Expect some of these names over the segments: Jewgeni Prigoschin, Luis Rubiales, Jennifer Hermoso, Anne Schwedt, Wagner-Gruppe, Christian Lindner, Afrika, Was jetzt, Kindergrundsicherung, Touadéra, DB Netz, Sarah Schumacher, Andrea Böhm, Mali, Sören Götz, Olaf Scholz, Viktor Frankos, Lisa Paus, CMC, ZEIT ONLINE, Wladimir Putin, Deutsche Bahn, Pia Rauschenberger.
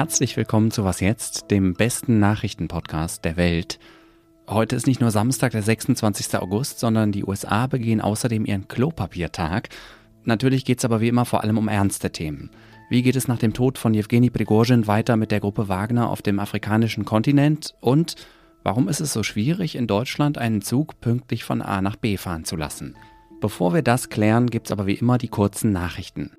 Herzlich willkommen zu Was jetzt, dem besten Nachrichtenpodcast der Welt. Heute ist nicht nur Samstag, der 26. August, sondern die USA begehen außerdem ihren Klopapiertag. Natürlich geht es aber wie immer vor allem um ernste Themen. Wie geht es nach dem Tod von Jewgeni Prigoschin weiter mit der Gruppe Wagner auf dem afrikanischen Kontinent? Und warum ist es so schwierig, in Deutschland einen Zug pünktlich von A nach B fahren zu lassen? Bevor wir das klären, gibt es aber wie immer die kurzen Nachrichten.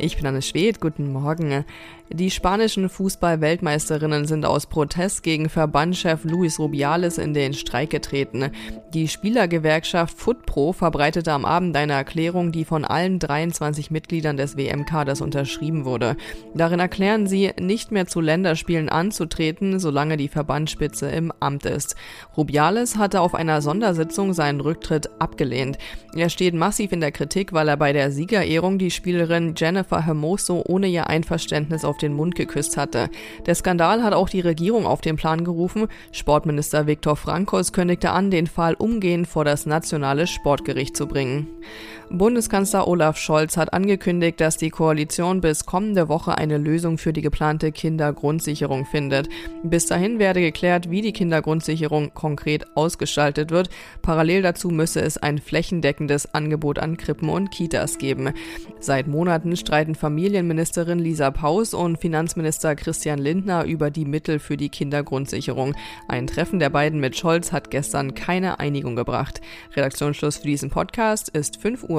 Ich bin Anne Schwedt, guten Morgen. Die spanischen Fußball-Weltmeisterinnen sind aus Protest gegen Verbandschef Luis Rubiales in den Streik getreten. Die Spielergewerkschaft Footpro verbreitete am Abend eine Erklärung, die von allen 23 Mitgliedern des WM-Kaders unterschrieben wurde. Darin erklären sie, nicht mehr zu Länderspielen anzutreten, solange die Verbandsspitze im Amt ist. Rubiales hatte auf einer Sondersitzung seinen Rücktritt abgelehnt. Er steht massiv in der Kritik, weil er bei der Siegerehrung die Spielerin Jennifer Hermoso ohne ihr Einverständnis auf den Mund geküsst hatte. Der Skandal hat auch die Regierung auf den Plan gerufen. Sportminister Viktor Frankos kündigte an, den Fall umgehend vor das nationale Sportgericht zu bringen. Bundeskanzler Olaf Scholz hat angekündigt, dass die Koalition bis kommende Woche eine Lösung für die geplante Kindergrundsicherung findet. Bis dahin werde geklärt, wie die Kindergrundsicherung konkret ausgestaltet wird. Parallel dazu müsse es ein flächendeckendes Angebot an Krippen und Kitas geben. Seit Monaten streiten Familienministerin Lisa Paus und Finanzminister Christian Lindner über die Mittel für die Kindergrundsicherung. Ein Treffen der beiden mit Scholz hat gestern keine Einigung gebracht. Redaktionsschluss für diesen Podcast ist 5 Uhr.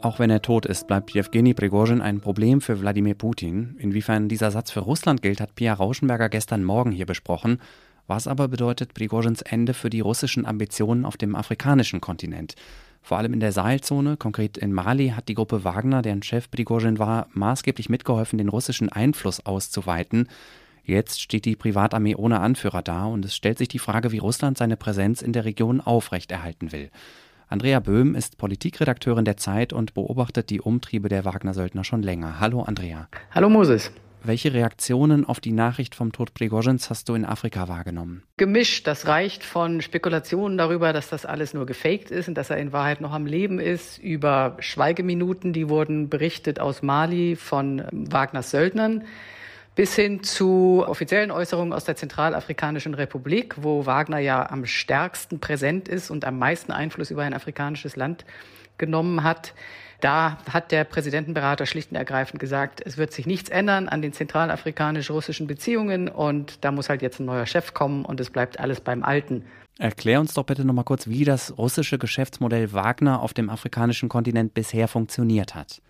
Auch wenn er tot ist, bleibt Jewgeni Prigoschin ein Problem für Wladimir Putin. Inwiefern dieser Satz für Russland gilt, hat Pia Rauschenberger gestern Morgen hier besprochen. Was aber bedeutet Prigoschins Ende für die russischen Ambitionen auf dem afrikanischen Kontinent? Vor allem in der Sahelzone, konkret in Mali, hat die Gruppe Wagner, deren Chef Prigoschin war, maßgeblich mitgeholfen, den russischen Einfluss auszuweiten. Jetzt steht die Privatarmee ohne Anführer da und es stellt sich die Frage, wie Russland seine Präsenz in der Region aufrechterhalten will. Andrea Böhm ist Politikredakteurin der ZEIT und beobachtet die Umtriebe der Wagner-Söldner schon länger. Hallo Andrea. Hallo Moses. Welche Reaktionen auf die Nachricht vom Tod Prigoschins hast du in Afrika wahrgenommen? Gemischt. Das reicht von Spekulationen darüber, dass das alles nur gefaked ist und dass er in Wahrheit noch am Leben ist, über Schweigeminuten, die wurden berichtet aus Mali von Wagners Söldnern, bis hin zu offiziellen Äußerungen aus der Zentralafrikanischen Republik, wo Wagner ja am stärksten präsent ist und am meisten Einfluss über ein afrikanisches Land genommen hat. Da hat der Präsidentenberater schlicht und ergreifend gesagt, es wird sich nichts ändern an den zentralafrikanisch-russischen Beziehungen und da muss halt jetzt ein neuer Chef kommen und es bleibt alles beim Alten. Erklär uns doch bitte nochmal kurz, wie das russische Geschäftsmodell Wagner auf dem afrikanischen Kontinent bisher funktioniert hat.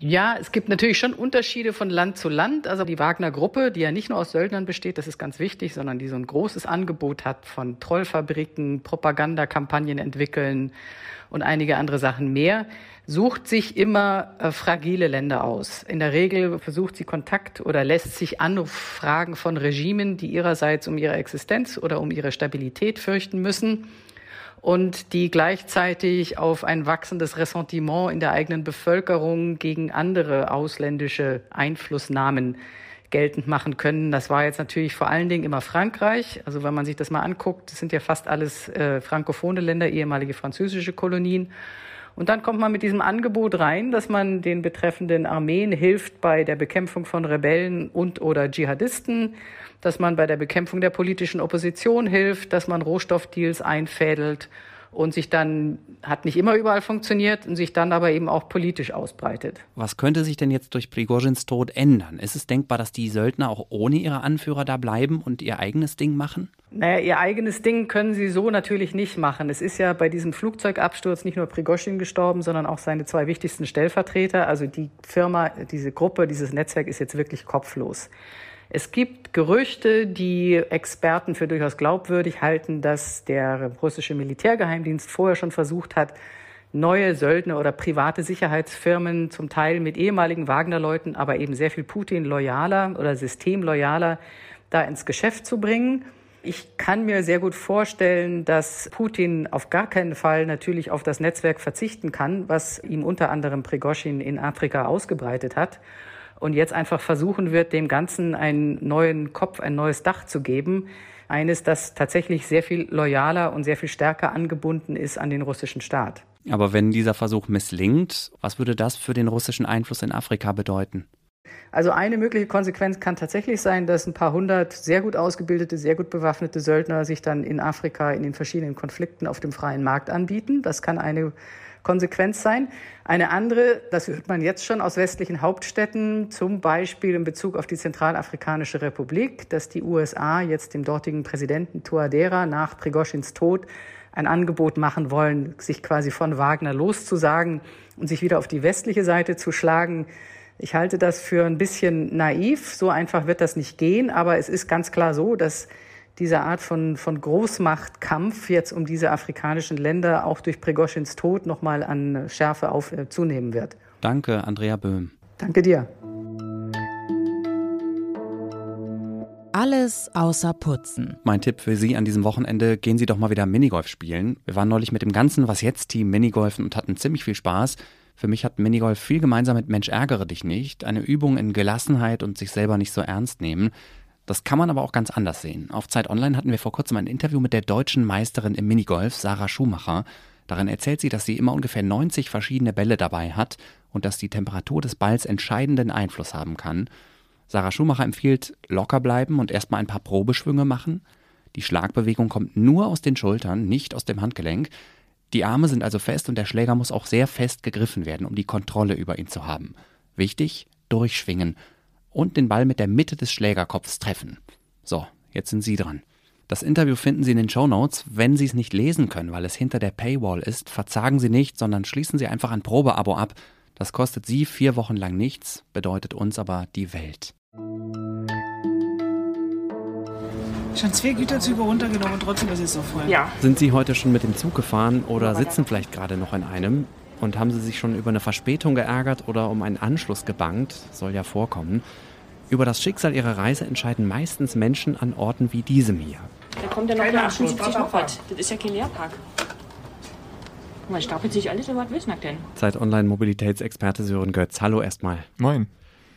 Ja, es gibt natürlich schon Unterschiede von Land zu Land. Also die Wagner-Gruppe, die ja nicht nur aus Söldnern besteht, das ist ganz wichtig, sondern die so ein großes Angebot hat von Trollfabriken, Propagandakampagnen entwickeln und einige andere Sachen mehr, sucht sich immer fragile Länder aus. In der Regel versucht sie Kontakt oder lässt sich Anfragen von Regimen, die ihrerseits um ihre Existenz oder um ihre Stabilität fürchten müssen. Und die gleichzeitig auf ein wachsendes Ressentiment in der eigenen Bevölkerung gegen andere ausländische Einflussnahmen geltend machen können. Das war jetzt natürlich vor allen Dingen immer Frankreich. Also wenn man sich das mal anguckt, das sind ja fast alles frankophone Länder, ehemalige französische Kolonien. Und dann kommt man mit diesem Angebot rein, dass man den betreffenden Armeen hilft bei der Bekämpfung von Rebellen und oder Dschihadisten, dass man bei der Bekämpfung der politischen Opposition hilft, dass man Rohstoffdeals einfädelt und sich dann, hat nicht immer überall funktioniert, und sich dann aber eben auch politisch ausbreitet. Was könnte sich denn jetzt durch Prigoschins Tod ändern? Ist es denkbar, dass die Söldner auch ohne ihre Anführer da bleiben und ihr eigenes Ding machen? Naja, ihr eigenes Ding können sie so natürlich nicht machen. Es ist ja bei diesem Flugzeugabsturz nicht nur Prigoschin gestorben, sondern auch seine zwei wichtigsten Stellvertreter. Also die Firma, diese Gruppe, dieses Netzwerk ist jetzt wirklich kopflos. Es gibt Gerüchte, die Experten für durchaus glaubwürdig halten, dass der russische Militärgeheimdienst vorher schon versucht hat, neue Söldner oder private Sicherheitsfirmen, zum Teil mit ehemaligen Wagner-Leuten, aber eben sehr viel Putin-loyaler oder systemloyaler, da ins Geschäft zu bringen. Ich kann mir sehr gut vorstellen, dass Putin auf gar keinen Fall natürlich auf das Netzwerk verzichten kann, was ihm unter anderem Prigoschin in Afrika ausgebreitet hat. Und jetzt einfach versuchen wird, dem Ganzen einen neuen Kopf, ein neues Dach zu geben. Eines, das tatsächlich sehr viel loyaler und sehr viel stärker angebunden ist an den russischen Staat. Aber wenn dieser Versuch misslingt, was würde das für den russischen Einfluss in Afrika bedeuten? Also eine mögliche Konsequenz kann tatsächlich sein, dass ein paar hundert sehr gut ausgebildete, sehr gut bewaffnete Söldner sich dann in Afrika in den verschiedenen Konflikten auf dem freien Markt anbieten. Das kann eine Konsequenz sein. Eine andere, das hört man jetzt schon aus westlichen Hauptstädten, zum Beispiel in Bezug auf die Zentralafrikanische Republik, dass die USA jetzt dem dortigen Präsidenten Touadéra nach Prigoschins Tod ein Angebot machen wollen, sich quasi von Wagner loszusagen und sich wieder auf die westliche Seite zu schlagen. Ich halte das für ein bisschen naiv, so einfach wird das nicht gehen, aber es ist ganz klar so, dass diese Art von Großmachtkampf jetzt um diese afrikanischen Länder auch durch Prigoschins Tod nochmal an Schärfe zunehmen wird. Danke, Andrea Böhm. Danke dir. Alles außer Putzen. Mein Tipp für Sie an diesem Wochenende, gehen Sie doch mal wieder Minigolf spielen. Wir waren neulich mit dem ganzen Was-Jetzt-Team Minigolfen und hatten ziemlich viel Spaß. Für mich hat Minigolf viel gemeinsam mit Mensch ärgere dich nicht, eine Übung in Gelassenheit und sich selber nicht so ernst nehmen. Das kann man aber auch ganz anders sehen. Auf ZEIT Online hatten wir vor kurzem ein Interview mit der deutschen Meisterin im Minigolf, Sarah Schumacher. Darin erzählt sie, dass sie immer ungefähr 90 verschiedene Bälle dabei hat und dass die Temperatur des Balls entscheidenden Einfluss haben kann. Sarah Schumacher empfiehlt, locker bleiben und erstmal ein paar Probeschwünge machen. Die Schlagbewegung kommt nur aus den Schultern, nicht aus dem Handgelenk. Die Arme sind also fest und der Schläger muss auch sehr fest gegriffen werden, um die Kontrolle über ihn zu haben. Wichtig, durchschwingen und den Ball mit der Mitte des Schlägerkopfs treffen. So, jetzt sind Sie dran. Das Interview finden Sie in den Shownotes. Wenn Sie es nicht lesen können, weil es hinter der Paywall ist, verzagen Sie nicht, sondern schließen Sie einfach ein Probeabo ab. Das kostet Sie 4 Wochen lang nichts, bedeutet uns aber die Welt. Schon 2 Güterzüge runtergenommen und trotzdem ist es so voll. Ja. Sind Sie heute schon mit dem Zug gefahren oder sitzen vielleicht gerade noch in einem? Und haben Sie sich schon über eine Verspätung geärgert oder um einen Anschluss gebangt? Soll ja vorkommen. Über das Schicksal Ihrer Reise entscheiden meistens Menschen an Orten wie diesem hier. Da kommt ja noch der 78 noch was. Das ist ja kein Leerpark. Guck mal, stapelt sich alles über was Wissnack denn? ZEIT Online Mobilitätsexperte Sören Götz. Hallo erstmal. Moin.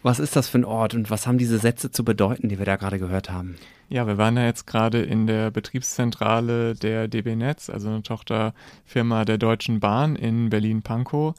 Was ist das für ein Ort und was haben diese Sätze zu bedeuten, die wir da gerade gehört haben? Ja, wir waren ja jetzt gerade in der Betriebszentrale der DB Netz, also eine Tochterfirma der Deutschen Bahn in Berlin-Pankow.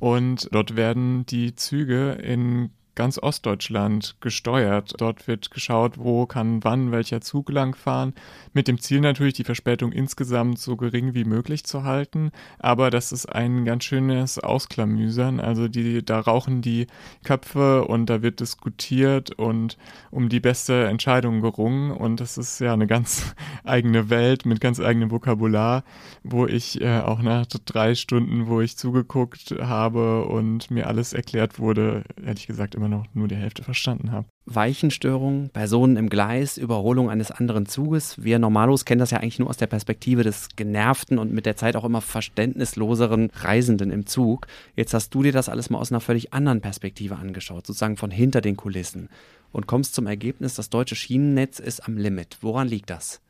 Und dort werden die Züge in ganz Ostdeutschland gesteuert. Dort wird geschaut, wo kann wann welcher Zug langfahren, mit dem Ziel natürlich, die Verspätung insgesamt so gering wie möglich zu halten. Aber das ist ein ganz schönes Ausklamüsern. Also da rauchen die Köpfe und da wird diskutiert und um die beste Entscheidung gerungen. Und das ist ja eine ganz eigene Welt mit ganz eigenem Vokabular, wo ich auch nach 3 Stunden, wo ich zugeguckt habe und mir alles erklärt wurde, ehrlich gesagt immer noch nur die Hälfte verstanden habe. Weichenstörung, Personen im Gleis, Überholung eines anderen Zuges. Wir Normalos kennen das ja eigentlich nur aus der Perspektive des genervten und mit der Zeit auch immer verständnisloseren Reisenden im Zug. Jetzt hast du dir das alles mal aus einer völlig anderen Perspektive angeschaut, sozusagen von hinter den Kulissen und kommst zum Ergebnis, das deutsche Schienennetz ist am Limit. Woran liegt das?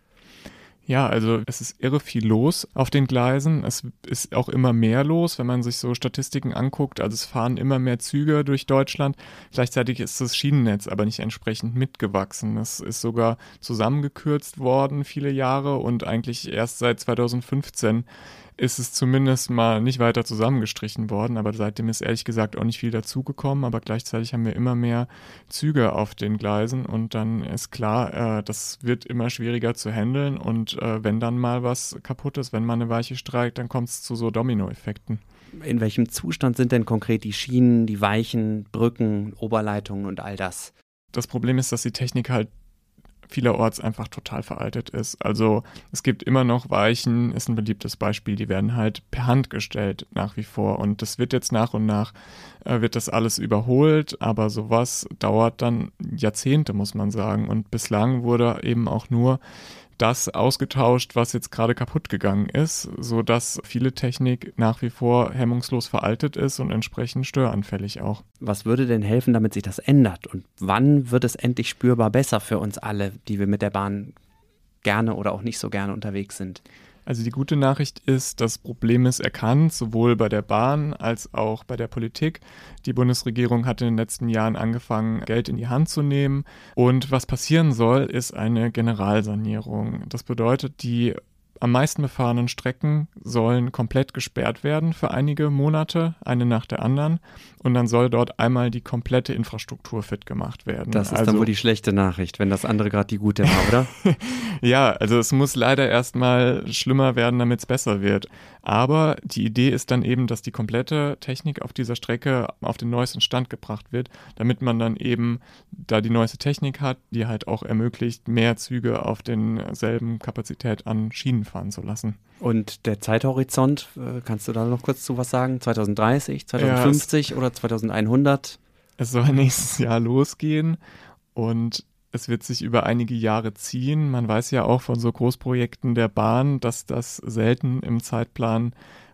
Ja, also es ist irre viel los auf den Gleisen. Es ist auch immer mehr los, wenn man sich so Statistiken anguckt. Also es fahren immer mehr Züge durch Deutschland. Gleichzeitig ist das Schienennetz aber nicht entsprechend mitgewachsen. Es ist sogar zusammengekürzt worden viele Jahre und eigentlich erst seit 2015 ist es zumindest mal nicht weiter zusammengestrichen worden, aber seitdem ist ehrlich gesagt auch nicht viel dazugekommen, aber gleichzeitig haben wir immer mehr Züge auf den Gleisen und dann ist klar, das wird immer schwieriger zu handeln und wenn dann mal was kaputt ist, wenn mal eine Weiche streikt, dann kommt es zu so Dominoeffekten. In welchem Zustand sind denn konkret die Schienen, die Weichen, Brücken, Oberleitungen und all das? Das Problem ist, dass die Technik halt vielerorts einfach total veraltet ist. Also es gibt immer noch Weichen, ist ein beliebtes Beispiel, die werden halt per Hand gestellt nach wie vor und das wird jetzt nach und nach, wird das alles überholt, aber sowas dauert dann Jahrzehnte, muss man sagen und bislang wurde eben auch nur das ausgetauscht, was jetzt gerade kaputt gegangen ist, sodass viele Technik nach wie vor hemmungslos veraltet ist und entsprechend störanfällig auch. Was würde denn helfen, damit sich das ändert? Und wann wird es endlich spürbar besser für uns alle, die wir mit der Bahn gerne oder auch nicht so gerne unterwegs sind? Also die gute Nachricht ist, das Problem ist erkannt, sowohl bei der Bahn als auch bei der Politik. Die Bundesregierung hat in den letzten Jahren angefangen, Geld in die Hand zu nehmen. Und was passieren soll, ist eine Generalsanierung. Das bedeutet, die am meisten befahrenen Strecken sollen komplett gesperrt werden für einige Monate, eine nach der anderen. Und dann soll dort einmal die komplette Infrastruktur fit gemacht werden. Das ist also dann wohl die schlechte Nachricht, wenn das andere gerade die gute war, oder? Ja, also es muss leider erstmal schlimmer werden, damit es besser wird. Aber die Idee ist dann eben, dass die komplette Technik auf dieser Strecke auf den neuesten Stand gebracht wird, damit man dann eben da die neueste Technik hat, die halt auch ermöglicht, mehr Züge auf denselben Kapazität an Schienen fahren zu lassen. Und der Zeithorizont, kannst du da noch kurz zu was sagen? 2030, 2050 oder 2100? Es soll nächstes Jahr losgehen und es wird sich über einige Jahre ziehen. Man weiß ja auch von so Großprojekten der Bahn, dass das selten im Zeitplan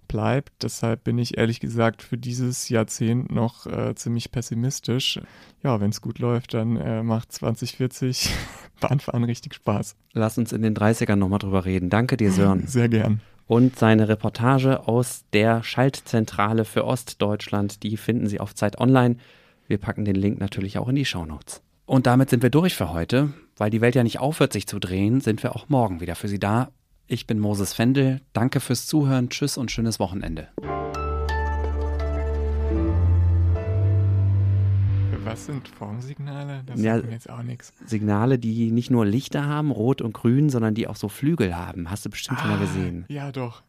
bleibt. Deshalb bin ich ehrlich gesagt für dieses Jahrzehnt noch ziemlich pessimistisch. Ja, wenn es gut läuft, dann macht 2040 Bahnfahren richtig Spaß. Lass uns in den 30ern nochmal drüber reden. Danke dir, Sören. Sehr gern. Und seine Reportage aus der Schaltzentrale für Ostdeutschland, die finden Sie auf ZEIT Online. Wir packen den Link natürlich auch in die Shownotes. Und damit sind wir durch für heute. Weil die Welt ja nicht aufhört, sich zu drehen, sind wir auch morgen wieder für Sie da. Ich bin Moses Fendel. Danke fürs Zuhören. Tschüss und schönes Wochenende. Was sind Formsignale? Das ja, sagt mir jetzt auch nichts. Signale, die nicht nur Lichter haben, rot und grün, sondern die auch so Flügel haben. Hast du bestimmt schon mal gesehen. Ja, doch.